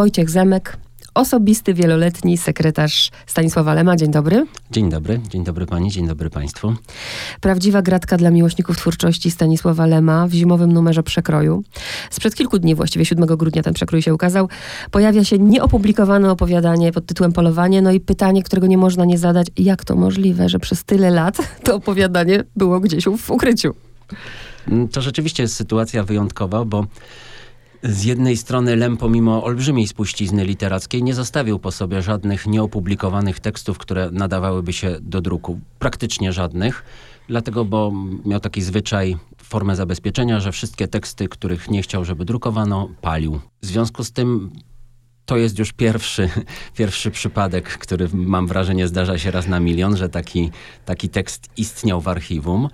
Wojciech Zamek, osobisty, wieloletni sekretarz Stanisława Lema. Dzień dobry. Dzień dobry pani, dzień dobry państwu. Prawdziwa gratka dla miłośników twórczości Stanisława Lema w zimowym numerze Przekroju. Sprzed kilku dni, właściwie 7 grudnia ten Przekrój się ukazał. Pojawia się nieopublikowane opowiadanie pod tytułem Polowanie. No i pytanie, którego nie można nie zadać. Jak to możliwe, że przez tyle lat to opowiadanie było gdzieś w ukryciu? To rzeczywiście jest sytuacja wyjątkowa, bo z jednej strony Lem, pomimo olbrzymiej spuścizny literackiej, nie zostawił po sobie żadnych nieopublikowanych tekstów, które nadawałyby się do druku. Praktycznie żadnych, dlatego, bo miał taki zwyczaj, formę zabezpieczenia, że wszystkie teksty, których nie chciał, żeby drukowano, palił. W związku z tym to jest już pierwszy przypadek, który, mam wrażenie, zdarza się raz na milion, że taki tekst istniał w archiwum.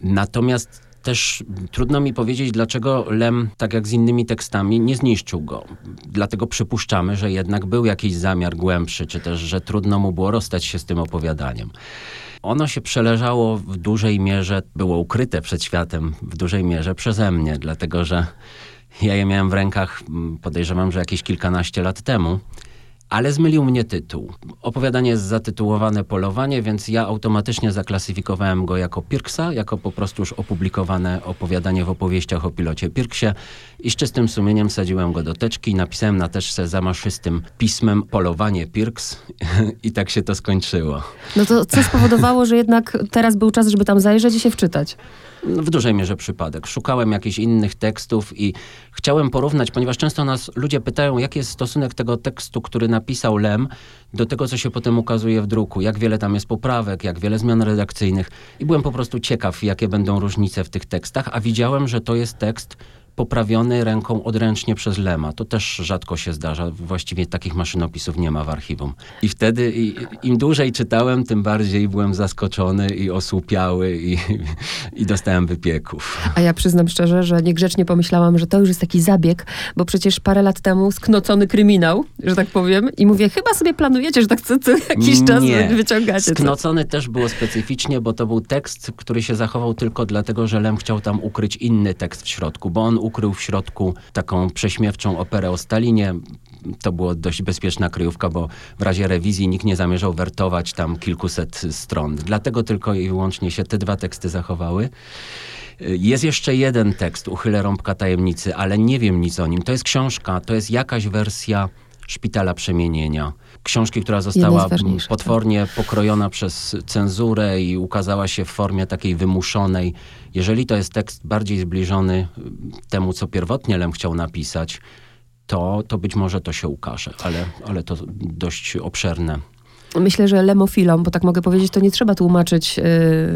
Natomiast też trudno mi powiedzieć, dlaczego Lem, tak jak z innymi tekstami, nie zniszczył go. Dlatego przypuszczamy, że jednak był jakiś zamiar głębszy, czy też, że trudno mu było rozstać się z tym opowiadaniem. Ono się przeleżało w dużej mierze, było ukryte przed światem w dużej mierze przeze mnie, dlatego że ja je miałem w rękach, podejrzewam, że jakieś kilkanaście lat temu. Ale zmylił mnie tytuł. Opowiadanie jest zatytułowane Polowanie, więc ja automatycznie zaklasyfikowałem go jako Pirksa, jako po prostu już opublikowane opowiadanie w opowieściach o pilocie Pirksie i z czystym sumieniem sadziłem go do teczki. Napisałem na teczce zamaszystym pismem Polowanie Pirks i tak się to skończyło. No to co spowodowało, że jednak teraz był czas, żeby tam zajrzeć i się wczytać? W dużej mierze przypadek. Szukałem jakichś innych tekstów i chciałem porównać, ponieważ często nas ludzie pytają, jaki jest stosunek tego tekstu, który napisał Lem, do tego, co się potem ukazuje w druku. Jak wiele tam jest poprawek, jak wiele zmian redakcyjnych. I byłem po prostu ciekaw, jakie będą różnice w tych tekstach, a widziałem, że to jest tekst poprawiony ręką odręcznie przez Lema. To też rzadko się zdarza. Właściwie takich maszynopisów nie ma w archiwum. I wtedy im dłużej czytałem, tym bardziej byłem zaskoczony i osłupiały i dostałem wypieków. A ja przyznam szczerze, że niegrzecznie pomyślałam, że to już jest taki zabieg, bo przecież parę lat temu sknocony kryminał, że tak powiem, i mówię, chyba sobie planujecie, że tak co jakiś czas wyciągacie. Sknocony też było specyficznie, bo to był tekst, który się zachował tylko dlatego, że Lem chciał tam ukryć inny tekst w środku, bo on ukrył w środku taką prześmiewczą operę o Stalinie. To była dość bezpieczna kryjówka, bo w razie rewizji nikt nie zamierzał wertować tam kilkuset stron. Dlatego tylko i wyłącznie się te dwa teksty zachowały. Jest jeszcze jeden tekst, Uchylę rąbka tajemnicy, ale nie wiem nic o nim. To jest książka, to jest jakaś wersja Szpitala Przemienienia. Książki, która została potwornie pokrojona przez cenzurę i ukazała się w formie takiej wymuszonej. Jeżeli to jest tekst bardziej zbliżony temu, co pierwotnie Lem chciał napisać, to być może to się ukaże, ale to dość obszerne. Myślę, że lemofilom, bo tak mogę powiedzieć, to nie trzeba tłumaczyć,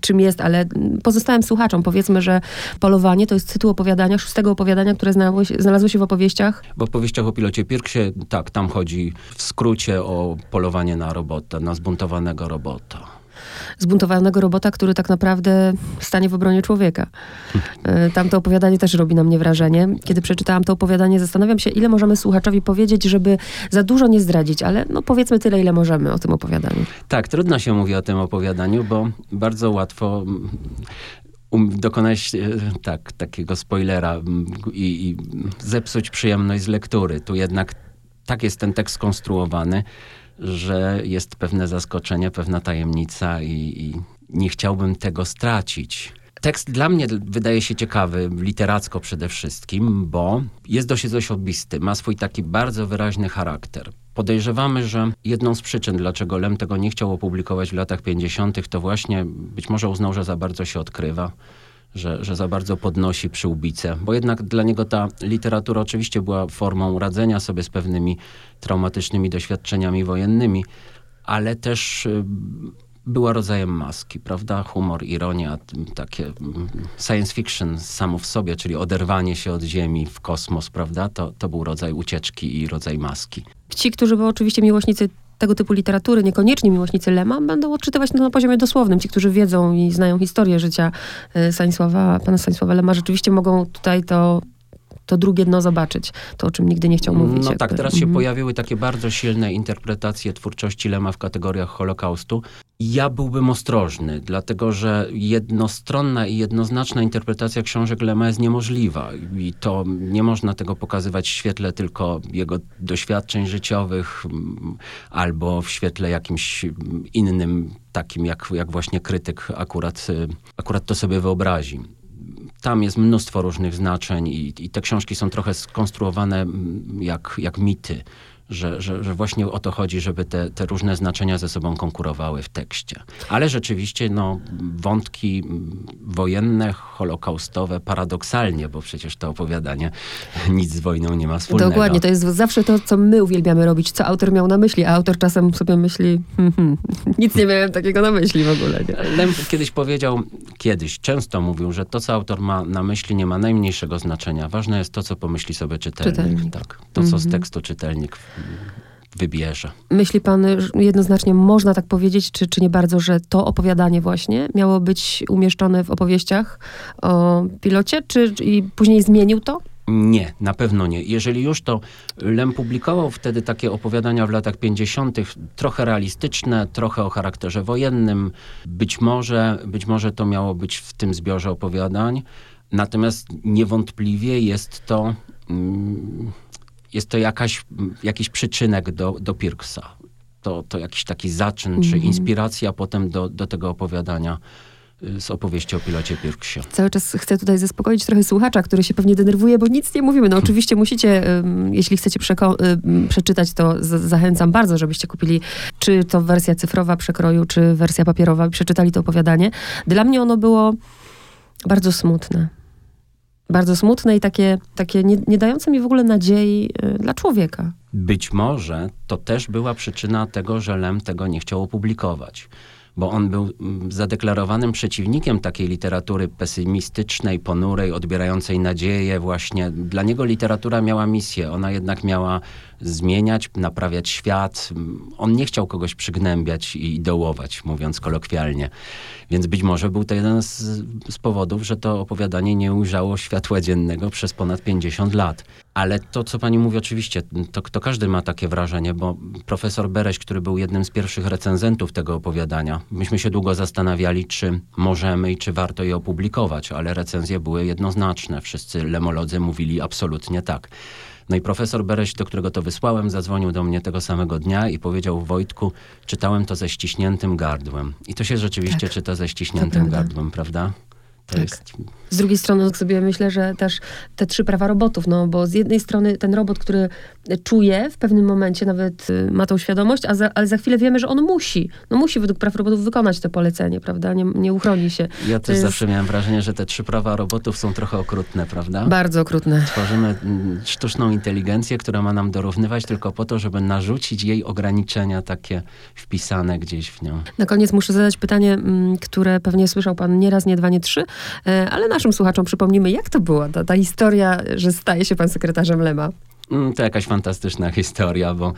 czym jest, ale pozostałym słuchaczom powiedzmy, że Polowanie to jest tytuł opowiadania, szóstego opowiadania, które znalazło się w opowieściach. W opowieściach o pilocie Pirksie, tak, tam chodzi w skrócie o polowanie na robota, na zbuntowanego robota. Zbuntowanego robota, który tak naprawdę stanie w obronie człowieka. Tamto opowiadanie też robi na mnie wrażenie. Kiedy przeczytałam to opowiadanie, zastanawiam się, ile możemy słuchaczowi powiedzieć, żeby za dużo nie zdradzić, ale no powiedzmy tyle, ile możemy o tym opowiadaniu. Tak, trudno się mówi o tym opowiadaniu, bo bardzo łatwo dokonać takiego spoilera i zepsuć przyjemność z lektury. Tu jednak tak jest ten tekst skonstruowany, że jest pewne zaskoczenie, pewna tajemnica i nie chciałbym tego stracić. Tekst dla mnie wydaje się ciekawy, literacko przede wszystkim, bo jest dość osobisty, ma swój taki bardzo wyraźny charakter. Podejrzewamy, że jedną z przyczyn, dlaczego Lem tego nie chciał opublikować w latach 50., to właśnie być może uznał, że za bardzo się odkrywa, że za bardzo podnosi przyłbice, bo jednak dla niego ta literatura oczywiście była formą radzenia sobie z pewnymi traumatycznymi doświadczeniami wojennymi, ale też była rodzajem maski, prawda? Humor, ironia, takie science fiction samo w sobie, czyli oderwanie się od ziemi w kosmos, prawda? To był rodzaj ucieczki i rodzaj maski. Ci, którzy byli oczywiście miłośnicy tego typu literatury, niekoniecznie miłośnicy Lema, będą odczytywać to na poziomie dosłownym. Ci, którzy wiedzą i znają historię życia pana Stanisława Lema, rzeczywiście mogą tutaj to drugie dno zobaczyć. To, o czym nigdy nie chciał mówić. No tak, teraz się pojawiły takie bardzo silne interpretacje twórczości Lema w kategoriach Holokaustu. Ja byłbym ostrożny, dlatego że jednostronna i jednoznaczna interpretacja książek Lema jest niemożliwa i to nie można tego pokazywać w świetle tylko jego doświadczeń życiowych albo w świetle jakimś innym, takim jak właśnie krytyk akurat to sobie wyobrazi. Tam jest mnóstwo różnych znaczeń i te książki są trochę skonstruowane jak mity. Że właśnie o to chodzi, żeby te różne znaczenia ze sobą konkurowały w tekście. Ale rzeczywiście wątki wojenne, holokaustowe, paradoksalnie, bo przecież to opowiadanie nic z wojną nie ma wspólnego. Dokładnie, to jest zawsze to, co my uwielbiamy robić, co autor miał na myśli, a autor czasem sobie myśli, nic nie miałem takiego na myśli w ogóle. Nie? Lem często mówił, że to, co autor ma na myśli, nie ma najmniejszego znaczenia. Ważne jest to, co pomyśli sobie czytelnik. Tak. To, co z tekstu czytelnik wybierze. Myśli pan jednoznacznie, można tak powiedzieć, czy nie bardzo, że to opowiadanie właśnie miało być umieszczone w opowieściach o pilocie, czy później zmienił to? Nie, na pewno nie. Jeżeli już, to Lem publikował wtedy takie opowiadania w latach 50., trochę realistyczne, trochę o charakterze wojennym. Być może to miało być w tym zbiorze opowiadań. Natomiast niewątpliwie jest to... Jest to jakiś przyczynek do Pirksa. To jakiś taki zaczyn, czy inspiracja potem do tego opowiadania z opowieści o pilocie Pirksie. Cały czas chcę tutaj zaspokoić trochę słuchacza, który się pewnie denerwuje, bo nic nie mówimy. Oczywiście musicie, jeśli chcecie przeczytać, to zachęcam bardzo, żebyście kupili czy to wersja cyfrowa przekroju, czy wersja papierowa i przeczytali to opowiadanie. Dla mnie ono było bardzo smutne. Bardzo smutne i takie nie dające mi w ogóle nadziei dla człowieka. Być może to też była przyczyna tego, że Lem tego nie chciał opublikować, bo on był zadeklarowanym przeciwnikiem takiej literatury pesymistycznej, ponurej, odbierającej nadzieję właśnie. Dla niego literatura miała misję, ona jednak miała zmieniać, naprawiać świat. On nie chciał kogoś przygnębiać i dołować, mówiąc kolokwialnie. Więc być może był to jeden z powodów, że to opowiadanie nie ujrzało światła dziennego przez ponad 50 lat. Ale to, co pani mówi, oczywiście, to każdy ma takie wrażenie, bo profesor Bereś, który był jednym z pierwszych recenzentów tego opowiadania, myśmy się długo zastanawiali, czy możemy i czy warto je opublikować, ale recenzje były jednoznaczne. Wszyscy lemolodzy mówili absolutnie tak. I profesor Bereś, do którego to wysłałem, zadzwonił do mnie tego samego dnia i powiedział: Wojtku, czytałem to ze ściśniętym gardłem. I to się rzeczywiście czyta ze ściśniętym gardłem, prawda? To jest... Z drugiej strony sobie myślę, że też te 3 prawa robotów, bo z jednej strony ten robot, który czuje w pewnym momencie, nawet ma tą świadomość, ale za chwilę wiemy, że on musi według praw robotów wykonać to polecenie, prawda? Nie uchroni się. Ja też zawsze miałem wrażenie, że te 3 prawa robotów są trochę okrutne, prawda? Bardzo okrutne. Tworzymy sztuczną inteligencję, która ma nam dorównywać tylko po to, żeby narzucić jej ograniczenia takie wpisane gdzieś w nią. Na koniec muszę zadać pytanie, które pewnie słyszał pan nie raz, nie dwa, nie trzy, ale naszym słuchaczom przypomnimy, jak to była ta historia, że staje się pan sekretarzem Lema. To jakaś fantastyczna historia, bo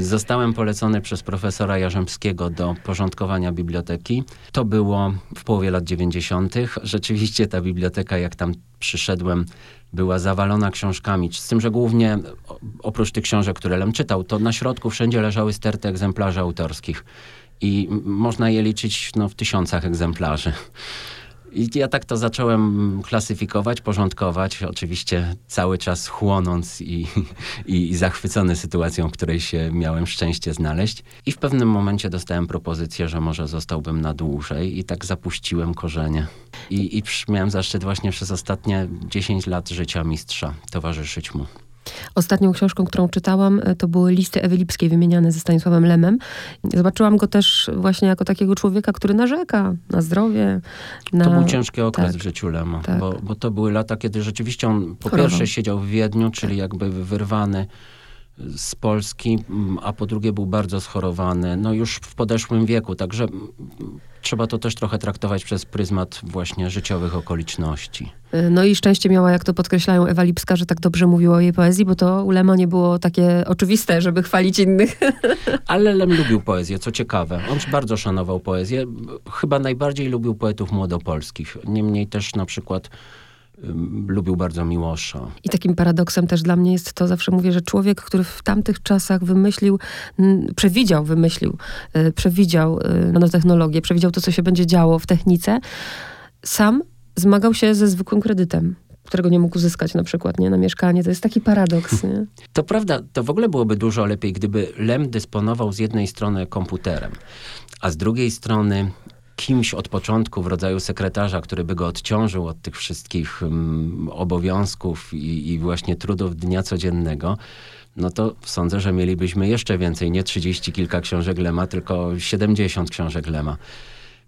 zostałem polecony przez profesora Jarzębskiego do porządkowania biblioteki. To było w połowie lat 90. Rzeczywiście ta biblioteka, jak tam przyszedłem, była zawalona książkami, z tym, że głównie oprócz tych książek, które Lem czytał, to na środku wszędzie leżały sterty egzemplarzy autorskich i można je liczyć w tysiącach egzemplarzy. I ja tak to zacząłem klasyfikować, porządkować, oczywiście cały czas chłonąc i zachwycony sytuacją, w której się miałem szczęście znaleźć. I w pewnym momencie dostałem propozycję, że może zostałbym na dłużej i tak zapuściłem korzenie. I miałem zaszczyt właśnie przez ostatnie 10 lat życia mistrza towarzyszyć mu. Ostatnią książką, którą czytałam, to były listy Ewy Lipskiej wymieniane ze Stanisławem Lemem. Zobaczyłam go też właśnie jako takiego człowieka, który narzeka na zdrowie. To był ciężki okres w życiu Lema, bo to były lata, kiedy rzeczywiście on po pierwsze siedział w Wiedniu, czyli jakby wyrwany z Polski, a po drugie był bardzo schorowany, już w podeszłym wieku, także trzeba to też trochę traktować przez pryzmat właśnie życiowych okoliczności. I szczęście miała, jak to podkreślają Ewa Lipska, że tak dobrze mówiła o jej poezji, bo to u Lema nie było takie oczywiste, żeby chwalić innych. Ale Lem lubił poezję, co ciekawe. On bardzo szanował poezję. Chyba najbardziej lubił poetów młodopolskich. Niemniej też na przykład lubił bardzo Miłosza. I takim paradoksem też dla mnie jest to, zawsze mówię, że człowiek, który w tamtych czasach przewidział nanotechnologię, przewidział to, co się będzie działo w technice, sam zmagał się ze zwykłym kredytem, którego nie mógł uzyskać na przykład, nie? Na mieszkanie. To jest taki paradoks, nie? To prawda, to w ogóle byłoby dużo lepiej, gdyby Lem dysponował z jednej strony komputerem, a z drugiej strony kimś od początku w rodzaju sekretarza, który by go odciążył od tych wszystkich obowiązków i właśnie trudów dnia codziennego, no to sądzę, że mielibyśmy jeszcze więcej, nie 30 kilka książek Lema, tylko 70 książek Lema.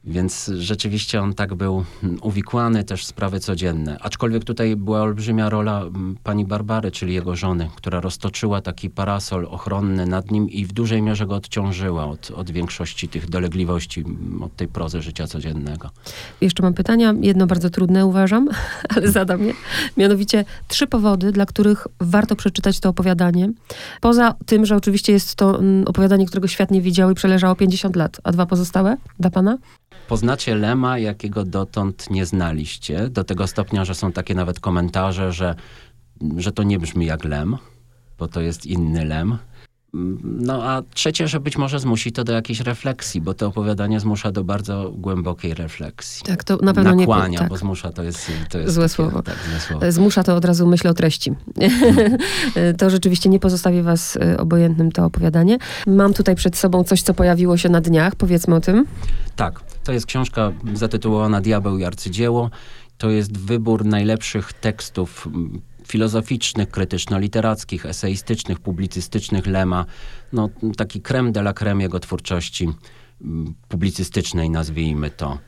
Więc rzeczywiście on tak był uwikłany też w sprawy codzienne. Aczkolwiek tutaj była olbrzymia rola pani Barbary, czyli jego żony, która roztoczyła taki parasol ochronny nad nim i w dużej mierze go odciążyła od większości tych dolegliwości, od tej prozy życia codziennego. Jeszcze mam pytania, jedno bardzo trudne uważam, ale zadam je. Mianowicie 3 powody, dla których warto przeczytać to opowiadanie. Poza tym, że oczywiście jest to opowiadanie, którego świat nie widział i przeleżało 50 lat, a 2 pozostałe dla pana? Poznacie Lema, jakiego dotąd nie znaliście, do tego stopnia, że są takie nawet komentarze, że to nie brzmi jak Lem, bo to jest inny Lem. No a 3, że być może zmusi to do jakiejś refleksji, bo to opowiadanie zmusza do bardzo głębokiej refleksji. Tak, to na pewno nakłania, nie tak. Bo zmusza to jest złe słowo. Tak, złe słowo. Zmusza to od razu myśl o treści. To rzeczywiście nie pozostawi was obojętnym, to opowiadanie. Mam tutaj przed sobą coś, co pojawiło się na dniach, powiedzmy o tym. Tak, to jest książka zatytułowana Diabeł i arcydzieło. To jest wybór najlepszych tekstów filozoficznych, krytyczno-literackich, eseistycznych, publicystycznych Lema. No, taki creme de la creme jego twórczości publicystycznej, nazwijmy to.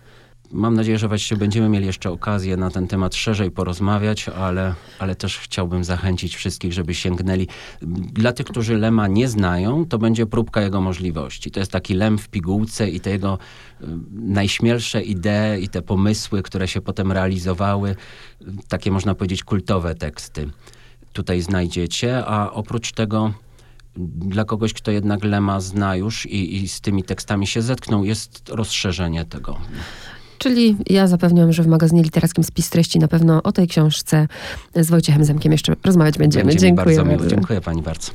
Mam nadzieję, że właśnie będziemy mieli jeszcze okazję na ten temat szerzej porozmawiać, ale też chciałbym zachęcić wszystkich, żeby sięgnęli. Dla tych, którzy Lema nie znają, to będzie próbka jego możliwości. To jest taki Lem w pigułce i te jego najśmielsze idee i te pomysły, które się potem realizowały, takie można powiedzieć kultowe teksty tutaj znajdziecie, a oprócz tego dla kogoś, kto jednak Lema zna już i z tymi tekstami się zetknął, jest rozszerzenie tego. Czyli ja zapewniam, że w magazynie literackim Spis Treści na pewno o tej książce z Wojciechem Zamkiem jeszcze rozmawiać będziemy. Dziękuję bardzo. Dziękuję pani bardzo.